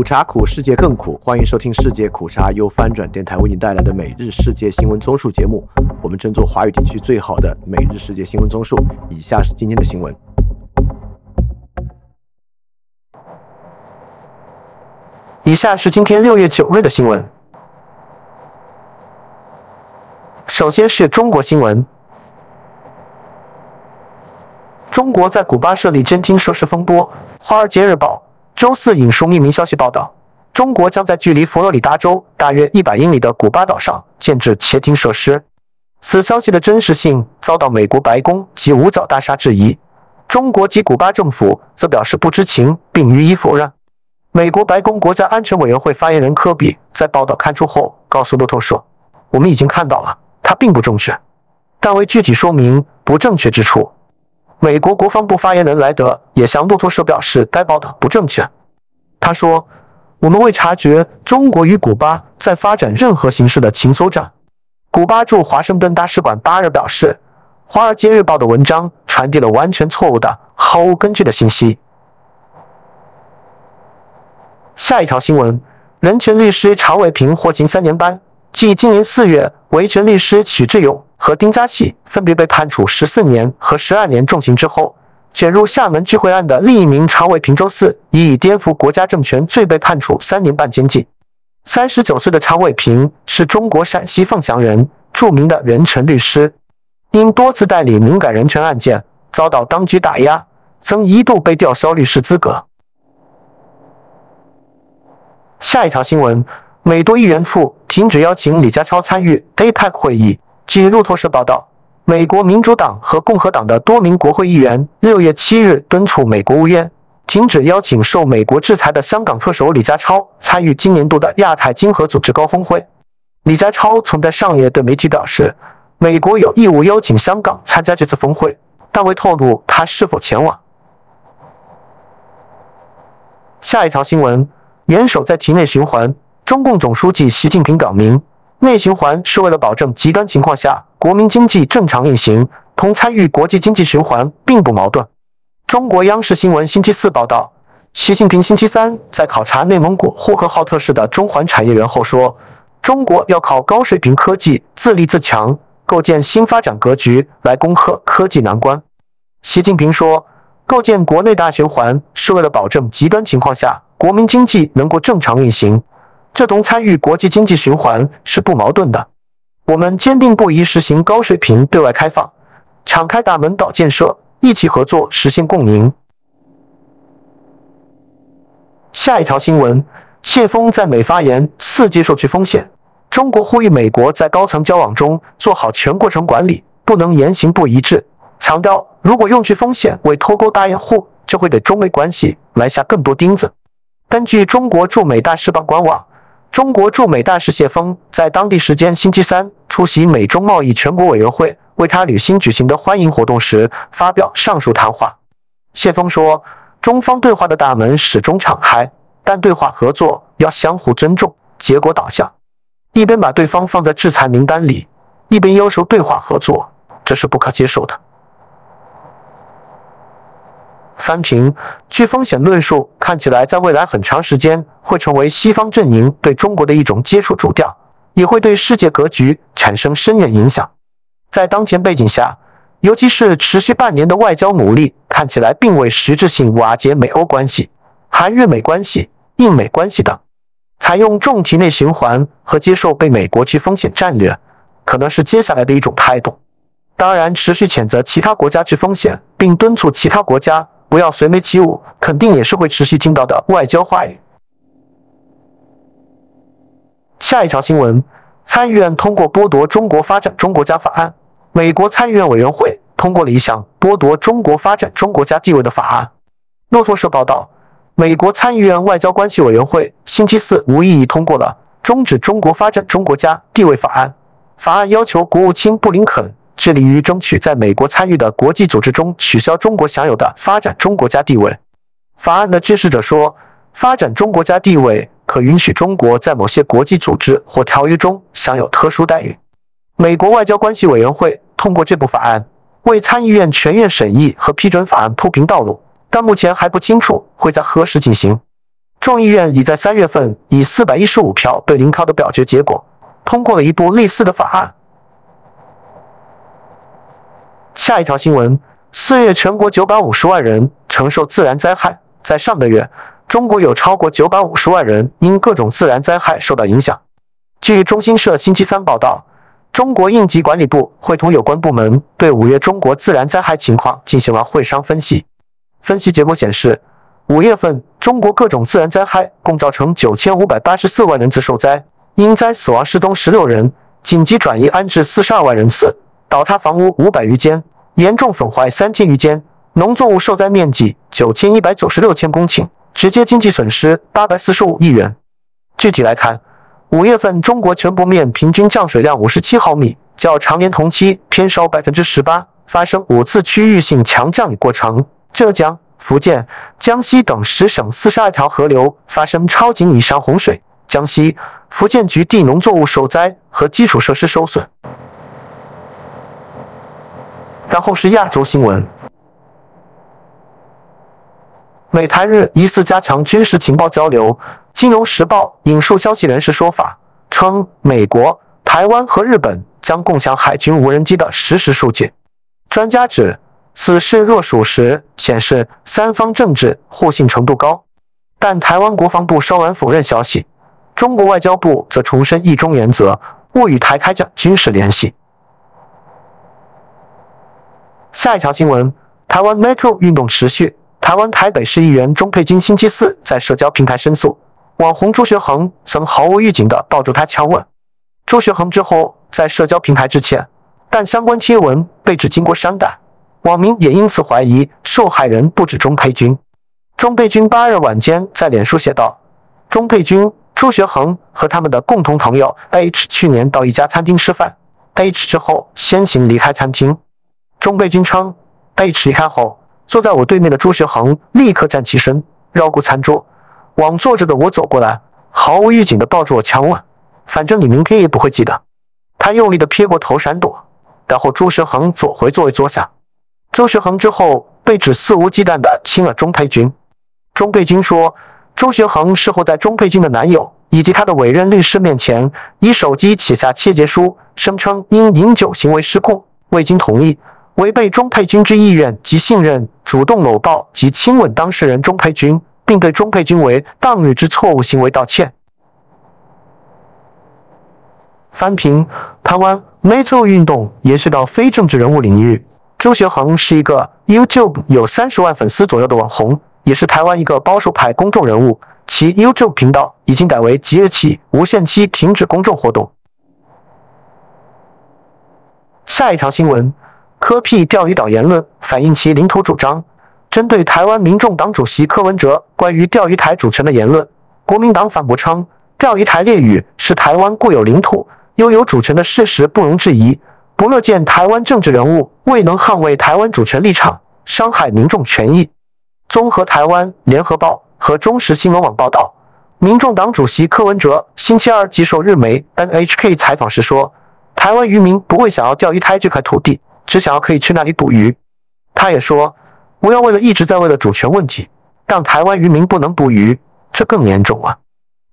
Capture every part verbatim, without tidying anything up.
苦茶苦，世界更苦。欢迎收听世界苦茶由翻转电台为您带来的每日世界新闻综述节目。我们争做华语地区最好的每日世界新闻综述。以下是今天的新闻。以下是今天六月九日的新闻。首先是中国新闻。中国在古巴设立监听设施风波。《华尔街日报》周四引述匿名消息报道，中国将在距离佛罗里达州大约一百英里的古巴岛上建置窃听设施。此消息的真实性遭到美国白宫及五角大厦质疑，中国及古巴政府则表示不知情并予以否认。美国白宫国家安全委员会发言人科比在报道刊出后告诉路透说，我们已经看到了，它并不正确，但未具体说明不正确之处。美国国防部发言人莱德也向路透社表示该报道不正确。他说，我们未察觉中国与古巴在发展任何形式的情搜战。古巴驻华盛顿大使馆八日表示，《华尔街日报》的文章传递了完全错误的、毫无根据的信息。下一条新闻，人权律师常伟平获刑三年半，继今年四月维权律师许志勇和丁家喜分别被判处十四年和十二年重刑之后，卷入厦门聚会案的另一名常伟平周四已以颠覆国家政权罪被判处三年半监禁。三十九岁的常伟平是中国陕西凤翔人，著名的人权律师，因多次代理敏感人权案件遭到当局打压，曾一度被吊销律师资格。下一条新闻，美多议员赴停止邀请李家超参与 A P E C 会议。据路透社报道，美国民主党和共和党的多名国会议员六月七日敦促美国国务院停止邀请受美国制裁的香港特首李家超参与今年度的亚太经合组织高峰会。李家超曾在上月对媒体表示，美国有义务邀请香港参加这次峰会，但未透露他是否前往。下一条新闻，元首在体内循环。中共总书记习近平表明，内循环是为了保证极端情况下国民经济正常运行，同参与国际经济循环并不矛盾。中国央视新闻星期四报道，习近平星期三在考察内蒙古呼和浩特市的中环产业园后说，中国要靠高水平科技自立自强，构建新发展格局来攻克科技难关。习近平说，构建国内大循环是为了保证极端情况下国民经济能够正常运行，这同参与国际经济循环是不矛盾的。我们坚定不移实行高水平对外开放，敞开大门岛建设，一起合作实现共赢。下一条新闻，谢峰在美发言四接受去风险。中国呼吁美国在高层交往中做好全过程管理，不能言行不一致，强调如果用去风险为脱钩大掩护，就会给中美关系埋下更多钉子。根据中国驻美大使办官网，中国驻美大使谢峰在当地时间星期三出席美中贸易全国委员会为他履新举行的欢迎活动时发表上述谈话。谢峰说，中方对话的大门始终敞开，但对话合作要相互尊重，结果导向。一边把对方放在制裁名单里，一边要求对话合作，这是不可接受的。翻评去风险论述看起来在未来很长时间会成为西方阵营对中国的一种接触主调，也会对世界格局产生深远影响。在当前背景下，尤其是持续半年的外交努力看起来并未实质性瓦解美欧关系、韩日美关系、印美关系等，采用重体内循环和接受被美国去风险战略可能是接下来的一种态度。当然，持续谴责其他国家去风险并敦促其他国家不要随眉起舞，肯定也是会持续听到的外交话语。下一条新闻，参议院通过剥夺中国发展中国家法案。美国参议院委员会通过了一项剥夺中国发展中国家地位的法案。路透社报道，美国参议院外交关系委员会星期四无异议通过了终止中国发展中国家地位法案。法案要求国务卿布林肯致力于争取在美国参与的国际组织中取消中国享有的发展中国家地位。法案的支持者说，发展中国家地位可允许中国在某些国际组织或条约中享有特殊待遇。美国外交关系委员会通过这部法案，为参议院全院审议和批准法案铺平道路，但目前还不清楚会在何时进行。众议院已在三月份以四百一十五票对零票的表决结果通过了一部类似的法案。下一条新闻，四月全国九百五十万人承受自然灾害。在上个月，中国有超过九百五十万人因各种自然灾害受到影响。据中新社星期三报道，中国应急管理部会同有关部门对五月中国自然灾害情况进行了会商分析。分析结果显示，五月份中国各种自然灾害共造成九千五百八十四万人次受灾，因灾死亡失踪十六人，紧急转移安置四十二万人次，倒塌房屋五百余间，严重损坏三千余间，农作物受灾面积九千一百九十六千公顷，直接经济损失八百四十五亿元。具体来看，五月份中国全国面平均降水量五十七毫米，较常年同期偏少 百分之十八， 发生五次区域性强降雨过程，浙江、福建、江西等十省四十二条河流发生超警以上洪水，江西、福建局地农作物受灾和基础设施受损。然后是亚洲新闻。美台日疑似加强军事情报交流。金融时报引述消息人士说法，称美国、台湾和日本将共享海军无人机的实时数据。专家指，此事若属实，显示三方政治互信程度高。但台湾国防部稍晚否认消息，中国外交部则重申一中原则，勿与台开展军事联系。下一条新闻，台湾 METOO 运动持续。台湾台北市议员钟佩君星期四在社交平台申诉，网红朱学恒曾毫无预警地抱住他强吻。朱学恒之后在社交平台致歉，但相关贴文被指经过删改，网民也因此怀疑受害人不止钟佩君。钟佩君八日晚间在脸书写道，钟佩君、朱学恒和他们的共同朋友 H 去年到一家餐厅吃饭， H 之后先行离开餐厅。钟佩君称 H 离开后，坐在我对面的朱学恒立刻站起身，绕过餐桌，往坐着的我走过来，毫无预警地抱住我强吻。反正你明天也不会记得。他用力地撇过头闪躲，然后朱学恒走回座位坐下。朱学恒之后被指肆无忌惮地亲了钟佩君。钟佩君说，朱学恒事后在钟佩君的男友以及他的委任律师面前，以手机写下切结书，声称因饮酒行为失控，未经同意，违背钟佩君之意愿及信任，主动搂抱及亲吻当事人钟佩君，并对钟佩君为当日之错误行为道歉。翻评：台湾 METOO 运动延续到非政治人物领域。朱学恒是一个 YouTube 有三十万粉丝左右的网红，也是台湾一个保守派公众人物，其 YouTube 频道已经改为即日起无限期停止公众活动。下一条新闻，柯 P 钓鱼岛言论反映其领土主张。针对台湾民众党主席柯文哲关于钓鱼台主权的言论，国民党反驳称，钓鱼台列屿是台湾固有领土，拥有主权的事实不容置疑，不乐见台湾政治人物未能捍卫台湾主权立场，伤害民众权益。综合台湾、联合报和中时新闻网报道，民众党主席柯文哲星期二接受日媒 N H K 采访时说，台湾渔民不会想要钓鱼台这块土地，只想要可以去那里捕鱼。他也说，不要为了一直在为了主权问题让台湾渔民不能捕鱼，这更严重啊。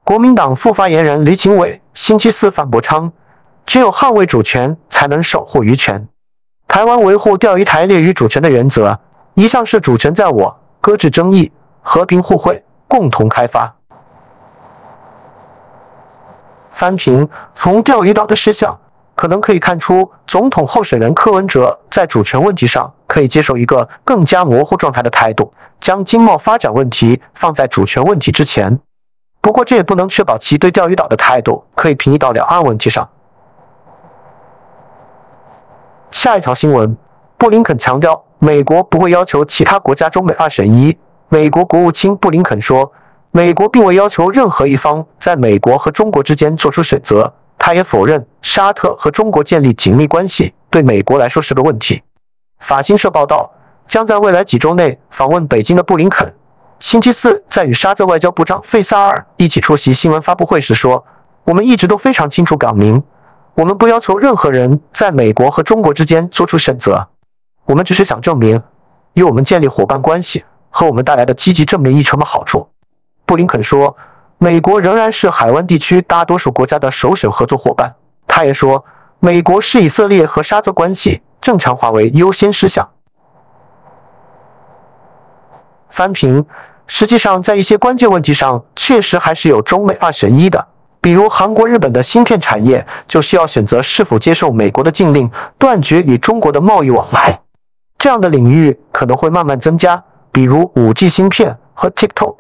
国民党副发言人李景伟星期四反驳称，只有捍卫主权才能守护渔权。台湾维护钓鱼台列屿主权的原则一向是主权在我，搁置争议，和平互惠，共同开发。翻评：从钓鱼岛的事项可能可以看出，总统候选人柯文哲在主权问题上可以接受一个更加模糊状态的态度，将经贸发展问题放在主权问题之前。不过这也不能确保其对钓鱼岛的态度可以平移到两岸问题上。下一条新闻，布林肯强调美国不会要求其他国家中美二选一。美国国务卿布林肯说，美国并未要求任何一方在美国和中国之间做出选择。他也否认沙特和中国建立紧密关系对美国来说是个问题。法新社报道，将在未来几周内访问北京的布林肯，星期四在与沙特外交部长费萨尔一起出席新闻发布会时说，我们一直都非常清楚港民，我们不要求任何人在美国和中国之间做出选择，我们只是想证明与我们建立伙伴关系和我们带来的积极正面议程的好处。布林肯说，美国仍然是海湾地区大多数国家的首选合作伙伴。他也说，美国是以色列和沙特关系正常化为优先事项。翻评，实际上在一些关键问题上，确实还是有中美二选一的。比如韩国、日本的芯片产业就需要选择是否接受美国的禁令，断绝与中国的贸易往来。这样的领域可能会慢慢增加，比如 五 G 芯片和 TikTok。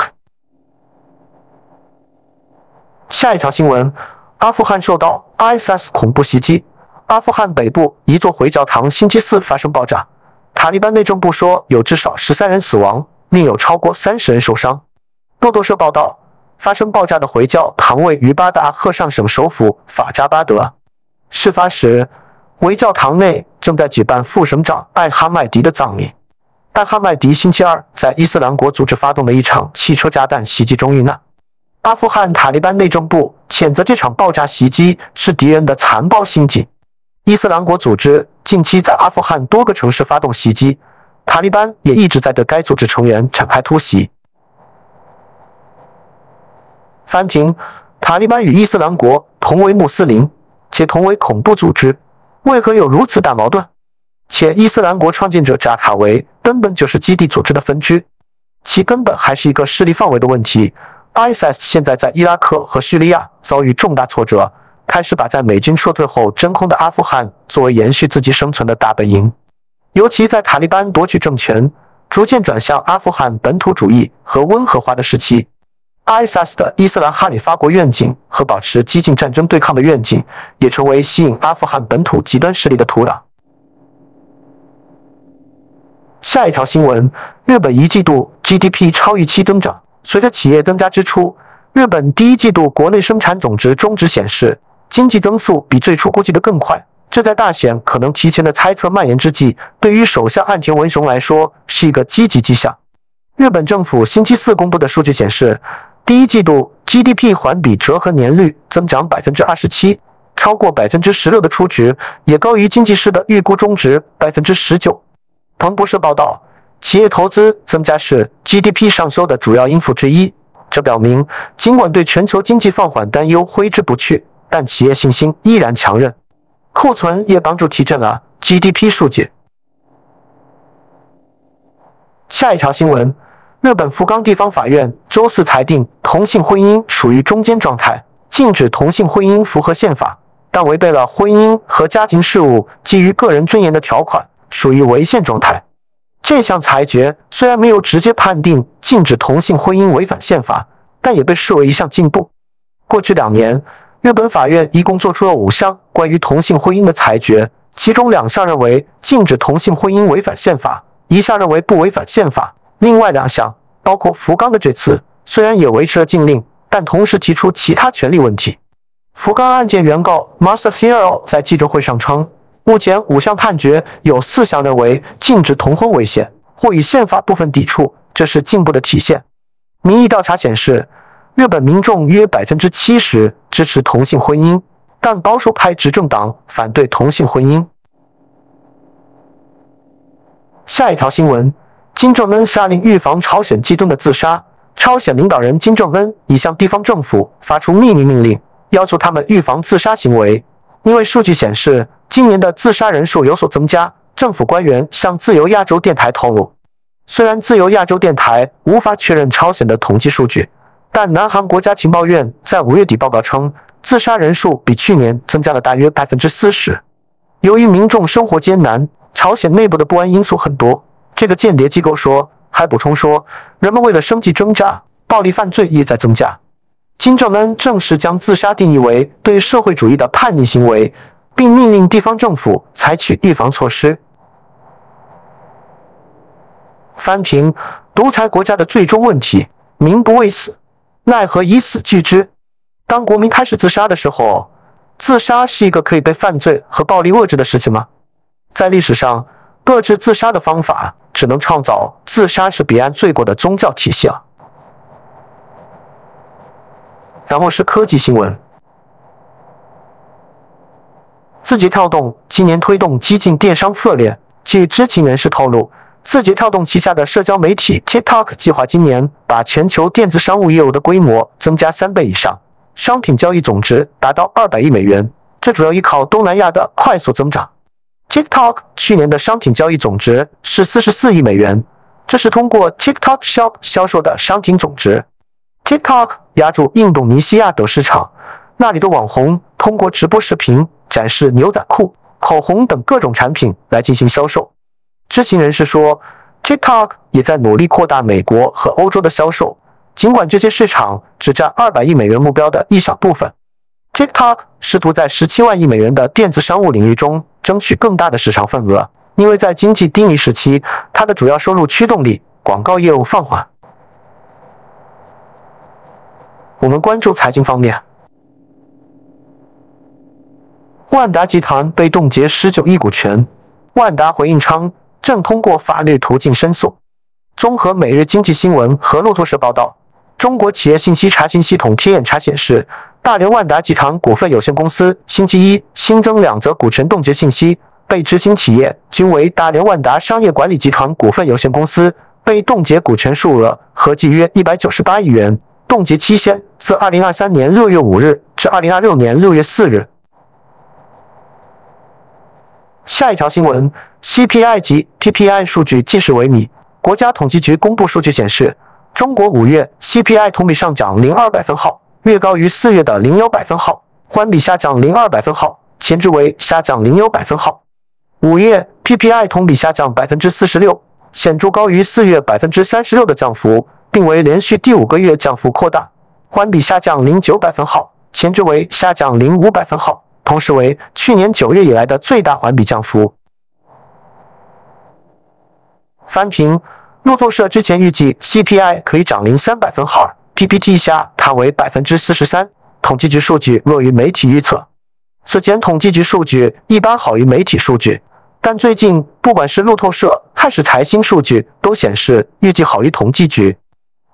下一条新闻，阿富汗受到 I S I S 恐怖袭击。阿富汗北部一座回教堂星期四发生爆炸，塔利班内政部说有至少十三人死亡，另有超过三十人受伤。路透社报道，发生爆炸的回教堂位于巴达赫尚省首府法扎巴德。事发时，回教堂内正在举办副省长艾哈迈迪的葬礼。艾哈迈迪星期二在伊斯兰国阻止发动的一场汽车炸弹袭击中遇难。阿富汗塔利班内政部谴责这场爆炸袭击是敌人的残暴行径。伊斯兰国组织近期在阿富汗多个城市发动袭击，塔利班也一直在对该组织成员展开突袭。翻评，塔利班与伊斯兰国同为穆斯林，且同为恐怖组织，为何有如此大矛盾？且伊斯兰国创建者扎卡维根本就是基地组织的分支，其根本还是一个势力范围的问题。 I S I S 现在在伊拉克和叙利亚遭遇重大挫折，开始把在美军撤退后真空的阿富汗作为延续自己生存的大本营，尤其在塔利班夺取政权，逐渐转向阿富汗本土主义和温和化的时期。I S I S 的伊斯兰哈里发国愿景和保持激进战争对抗的愿景，也成为吸引阿富汗本土极端势力的土壤。下一条新闻，日本一季度 G D P 超预期增长。随着企业增加支出，日本第一季度国内生产总值终值显示，经济增速比最初估计的更快。这在大选可能提前的猜测蔓延之际，对于首相岸田文雄来说是一个积极迹象。日本政府星期四公布的数据显示，第一季度 G D P 环比折合年率增长 百分之二十七， 超过 百分之十六 的初值，也高于经济师的预估中值 百分之十九。 彭博社报道，企业投资增加是 G D P 上修的主要因素之一，这表明尽管对全球经济放缓担忧挥之不去，但企业信心依然强韧。库存也帮助提振了 G D P 数据。下一条新闻，日本福冈地方法院周四裁定，同性婚姻属于中间状态，禁止同性婚姻符合宪法，但违背了婚姻和家庭事务基于个人尊严的条款，属于违宪状态。这项裁决虽然没有直接判定禁止同性婚姻违反宪法，但也被视为一项进步。过去两年，日本法院一共作出了五项关于同性婚姻的裁决，其中两项认为禁止同性婚姻违反宪法，一项认为不违反宪法。另外两项，包括福冈的这次，虽然也维持了禁令，但同时提出其他权利问题。福冈案件原告 Masahiro 在记者会上称，目前五项判决有四项认为禁止同婚违宪或与宪法部分抵触，这是进步的体现。民意调查显示，日本民众约 百分之七十 支持同性婚姻，但保守派执政党反对同性婚姻。下一条新闻，金正恩下令预防朝鲜激增的自杀。朝鲜领导人金正恩已向地方政府发出秘密命令，要求他们预防自杀行为。因为数据显示，今年的自杀人数有所增加，政府官员向自由亚洲电台透露，虽然自由亚洲电台无法确认朝鲜的统计数据，但南韩国家情报院在五月底报告称，自杀人数比去年增加了大约 百分之四十。 由于民众生活艰难，朝鲜内部的不安因素很多。这个间谍机构说，还补充说，人们为了生计挣扎，暴力犯罪也在增加。金正恩正式将自杀定义为对社会主义的叛逆行为，并命令地方政府采取预防措施。翻评，独裁国家的最终问题，民不畏死，奈何以死惧之？当国民开始自杀的时候，自杀是一个可以被犯罪和暴力遏制的事情吗？在历史上，遏制自杀的方法只能创造自杀是彼岸罪过的宗教体系了。然后是科技新闻，字节跳动今年推动激进电商策略。据知情人士透露，字节跳动旗下的社交媒体 TikTok 计划今年把全球电子商务业务的规模增加三倍以上，商品交易总值达到二百亿美元，这主要依靠东南亚的快速增长。TikTok 去年的商品交易总值是四十四亿美元，这是通过 TikTok Shop 销售的商品总值。TikTok 压住印度尼西亚等市场，那里的网红通过直播视频展示牛仔裤、口红等各种产品来进行销售。知情人士说 ，TikTok 也在努力扩大美国和欧洲的销售，尽管这些市场只占二百亿美元目标的一小部分。TikTok 试图在十七万亿美元的电子商务领域中争取更大的市场份额，因为在经济低迷时期，它的主要收入驱动力广告业务放缓。我们关注财经方面，万达集团被冻结十九亿股权，万达回应称正通过法律途径申诉。综合每日经济新闻和路透社报道，中国企业信息查询系统天眼查显示，大连万达集团股份有限公司星期一新增两则股权冻结信息，被执行企业均为大连万达商业管理集团股份有限公司，被冻结股权数额合计约一百九十八亿元。冻结期限自二零二三年六月五日至二零二六年六月四日。下一条新闻 ，C P I 及 P P I 数据近势萎靡。国家统计局公布数据显示，中国五月 C P I 同比上涨 零点二百分号，略高于四月的 零点零百分号，环比下降 零点二百分号，前值为下降 零点零百分号。五月 P P I 同比下降 百分之四十六， 显著高于四月 百分之三十六 的降幅，并为连续第五个月降幅扩大，环比下降 零点九百分号，前值为下降 零点五百分号，同时为去年九月以来的最大环比降幅。翻评，路透社之前预计 C P I 可以涨 零点三百分号 ，P P T 下它为 百分之四十三， 统计局数据弱于媒体预测。此前统计局数据一般好于媒体数据，但最近不管是路透社还是财新数据都显示预计好于统计局。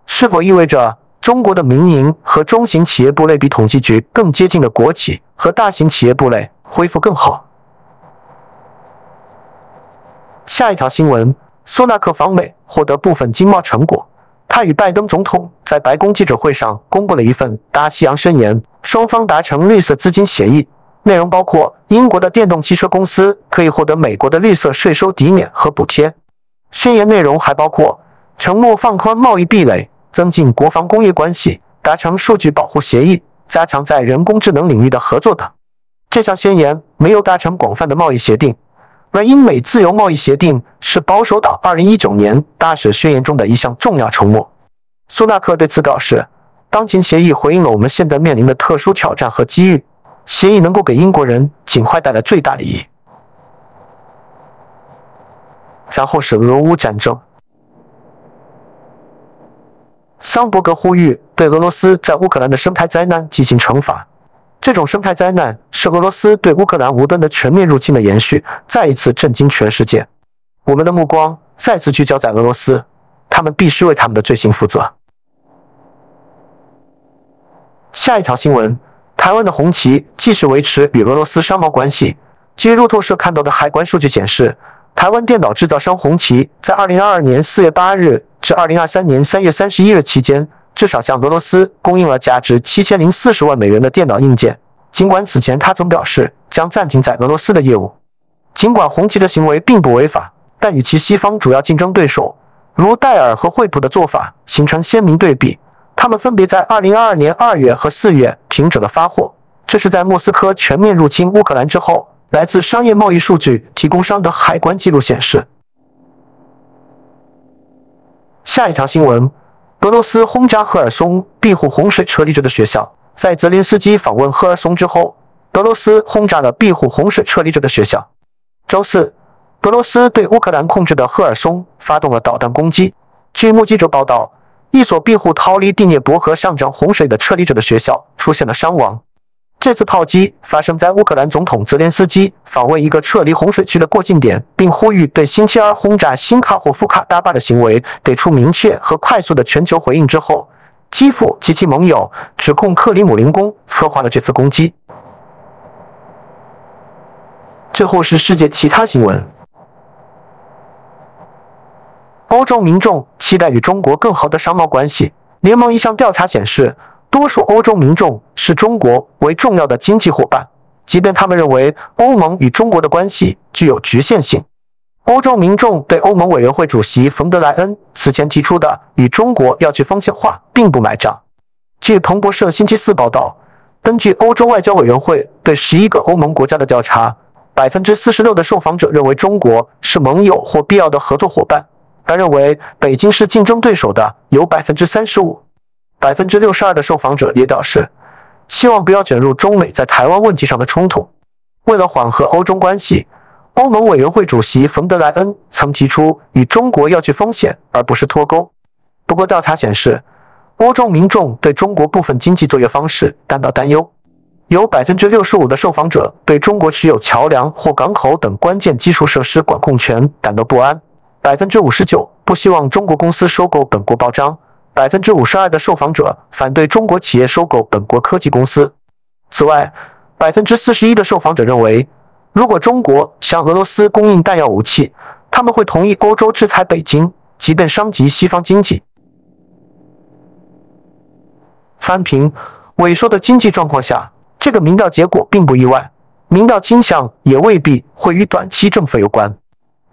是否意味着中国的民营和中型企业部类比统计局更接近的国企和大型企业部类恢复更好？下一条新闻，苏纳克访美获得部分经贸成果。他与拜登总统在白宫记者会上公布了一份大西洋宣言，双方达成绿色资金协议，内容包括英国的电动汽车公司可以获得美国的绿色税收抵免和补贴。宣言内容还包括承诺放宽贸易壁垒，增进国防工业关系，达成数据保护协议，加强在人工智能领域的合作等。这项宣言没有达成广泛的贸易协定，而英美自由贸易协定是保守党二零一九年大使宣言中的一项重要承诺。苏纳克对此表示，当前协议回应了我们现在面临的特殊挑战和机遇，协议能够给英国人尽快带来最大利益。然后是俄乌战争。桑伯格呼吁对俄罗斯在乌克兰的生态灾难进行惩罚。这种生态灾难是俄罗斯对乌克兰无端的全面入侵的延续，再一次震惊全世界。我们的目光再次聚焦在俄罗斯，他们必须为他们的罪行负责。下一条新闻，台湾的红旗继续维持与俄罗斯商贸关系。据路透社看到的海关数据显示，台湾电脑制造商红旗在二零二二年四月八日至二零二三年三月三十一日期间，至少向俄罗斯供应了价值七千零四十万美元的电脑硬件，尽管此前他曾表示将暂停在俄罗斯的业务。尽管红旗的行为并不违法，但与其西方主要竞争对手如戴尔和惠普的做法形成鲜明对比，他们分别在二零二二年二月和四月停止了发货，这是在莫斯科全面入侵乌克兰之后，来自商业贸易数据提供商的海关记录显示。下一条新闻，俄罗斯轰炸赫尔松，庇护洪水撤离者的学校。在泽连斯基访问赫尔松之后，俄罗斯轰炸了庇护洪水撤离者的学校。周四，俄罗斯对乌克兰控制的赫尔松发动了导弹攻击。据目击者报道，一所庇护逃离第聂伯河上涨洪水的撤离者的学校出现了伤亡。这次炮击发生在乌克兰总统泽连斯基访问一个撤离洪水区的过境点，并呼吁对星期二轰炸新卡霍夫卡大坝的行为给出明确和快速的全球回应之后，基辅及其盟友指控克里姆林宫策划了这次攻击。最后是世界其他新闻。欧洲民众期待与中国更好的商贸关系。联盟一项调查显示，多数欧洲民众视中国为重要的经济伙伴，即便他们认为欧盟与中国的关系具有局限性。欧洲民众对欧盟委员会主席冯德莱恩此前提出的与中国要去风险化并不买账。据彭博社星期四报道，根据欧洲外交委员会对十一个欧盟国家的调查， 百分之四十六 的受访者认为中国是盟友或必要的合作伙伴，但认为北京是竞争对手的有 百分之三十五。 百分之六十二 的受访者也表示希望不要卷入中美在台湾问题上的冲突。为了缓和欧中关系，欧盟委员会主席冯德莱恩曾提出与中国要去风险而不是脱钩。不过调查显示，欧洲民众对中国部分经济作业方式感到担忧。有 百分之六十五 的受访者对中国持有桥梁或港口等关键基础设施管控权感到不安， 百分之五十九 不希望中国公司收购本国报章， 百分之五十二 的受访者反对中国企业收购本国科技公司。此外， 百分之四十一 的受访者认为如果中国向俄罗斯供应弹药武器，他们会同意欧洲制裁北京，即便伤及西方经济。翻评萎缩的经济状况下，这个民调结果并不意外，民调倾向也未必会与短期政府有关。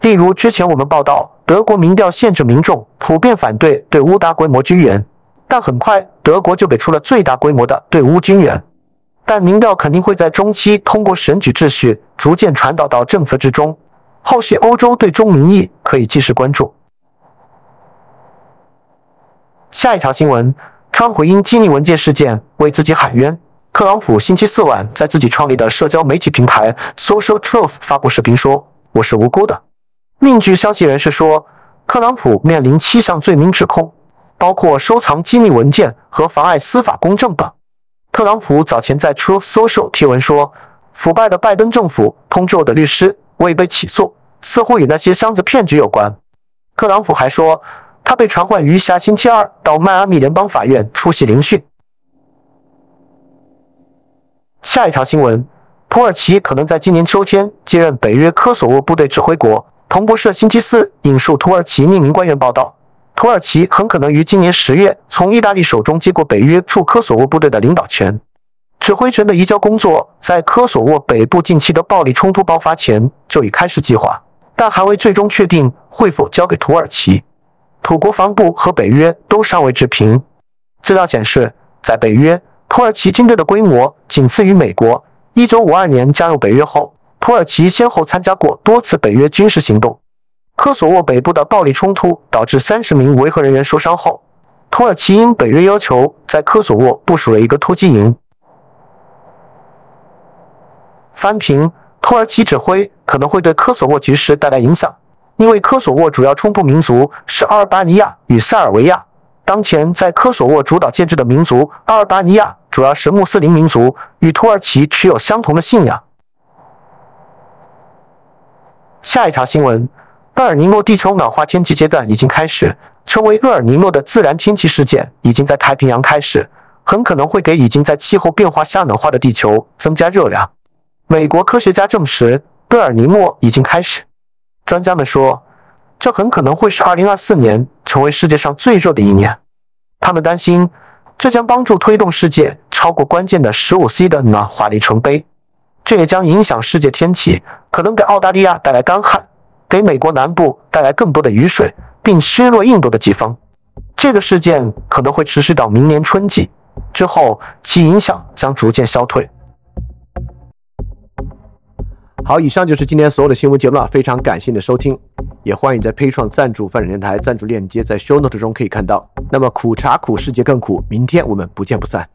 例如之前我们报道，德国民调限制民众普遍反对对乌大规模军援，但很快德国就给出了最大规模的对乌军援。但民调肯定会在中期通过选举秩序逐渐传导到政府之中，后续欧洲对中民意可以继续关注。下一条新闻，川普因机密文件事件为自己喊冤。特朗普星期四晚在自己创立的社交媒体平台 Social Truth 发布视频说，我是无辜的。另据消息人士说，特朗普面临七项罪名指控，包括收藏机密文件和妨碍司法公正等。特朗普早前在 Truth Social 贴文说，腐败的拜登政府通知我的律师，我已被起诉，似乎与那些箱子骗局有关。特朗普还说，他被传唤于下星期二到迈阿密联邦法院出席聆讯。下一条新闻，土耳其可能在今年秋天接任北约科索沃部队指挥国。彭博社星期四引述土耳其匿名官员报道，土耳其很可能于今年十月从意大利手中接过北约驻科索沃部队的领导权。指挥权的移交工作在科索沃北部近期的暴力冲突爆发前就已开始计划，但还未最终确定会否交给土耳其。土国防部和北约都尚未置评。资料显示，在北约，土耳其军队的规模仅次于美国。一九五二年加入北约后，土耳其先后参加过多次北约军事行动。科索沃北部的暴力冲突导致三十名维和人员受伤后，土耳其因北约要求在科索沃部署了一个突击营。翻评，土耳其指挥可能会对科索沃局势带来影响，因为科索沃主要冲突民族是阿尔巴尼亚与塞尔维亚。当前在科索沃主导建制的民族阿尔巴尼亚主要是穆斯林民族，与土耳其持有相同的信仰。下一条新闻，厄尔尼诺地球暖化天气阶段已经开始，成为厄尔尼诺的自然天气事件已经在太平洋开始，很可能会给已经在气候变化下暖化的地球增加热量。美国科学家证实，厄尔尼诺已经开始。专家们说，这很可能会是二零二四年成为世界上最热的一年。他们担心，这将帮助推动世界超过关键的 十五度C 的暖化里程碑。这也将影响世界天气，可能给澳大利亚带来干旱，给美国南部带来更多的雨水，并削弱印度的季风。这个事件可能会持续到明年春季，之后其影响将逐渐消退。好，以上就是今天所有的新闻节目了，非常感谢你的收听，也欢迎在 Patreon 赞助泛人电台，赞助链接在 show note 中可以看到。那么苦茶苦，世界更苦，明天我们不见不散。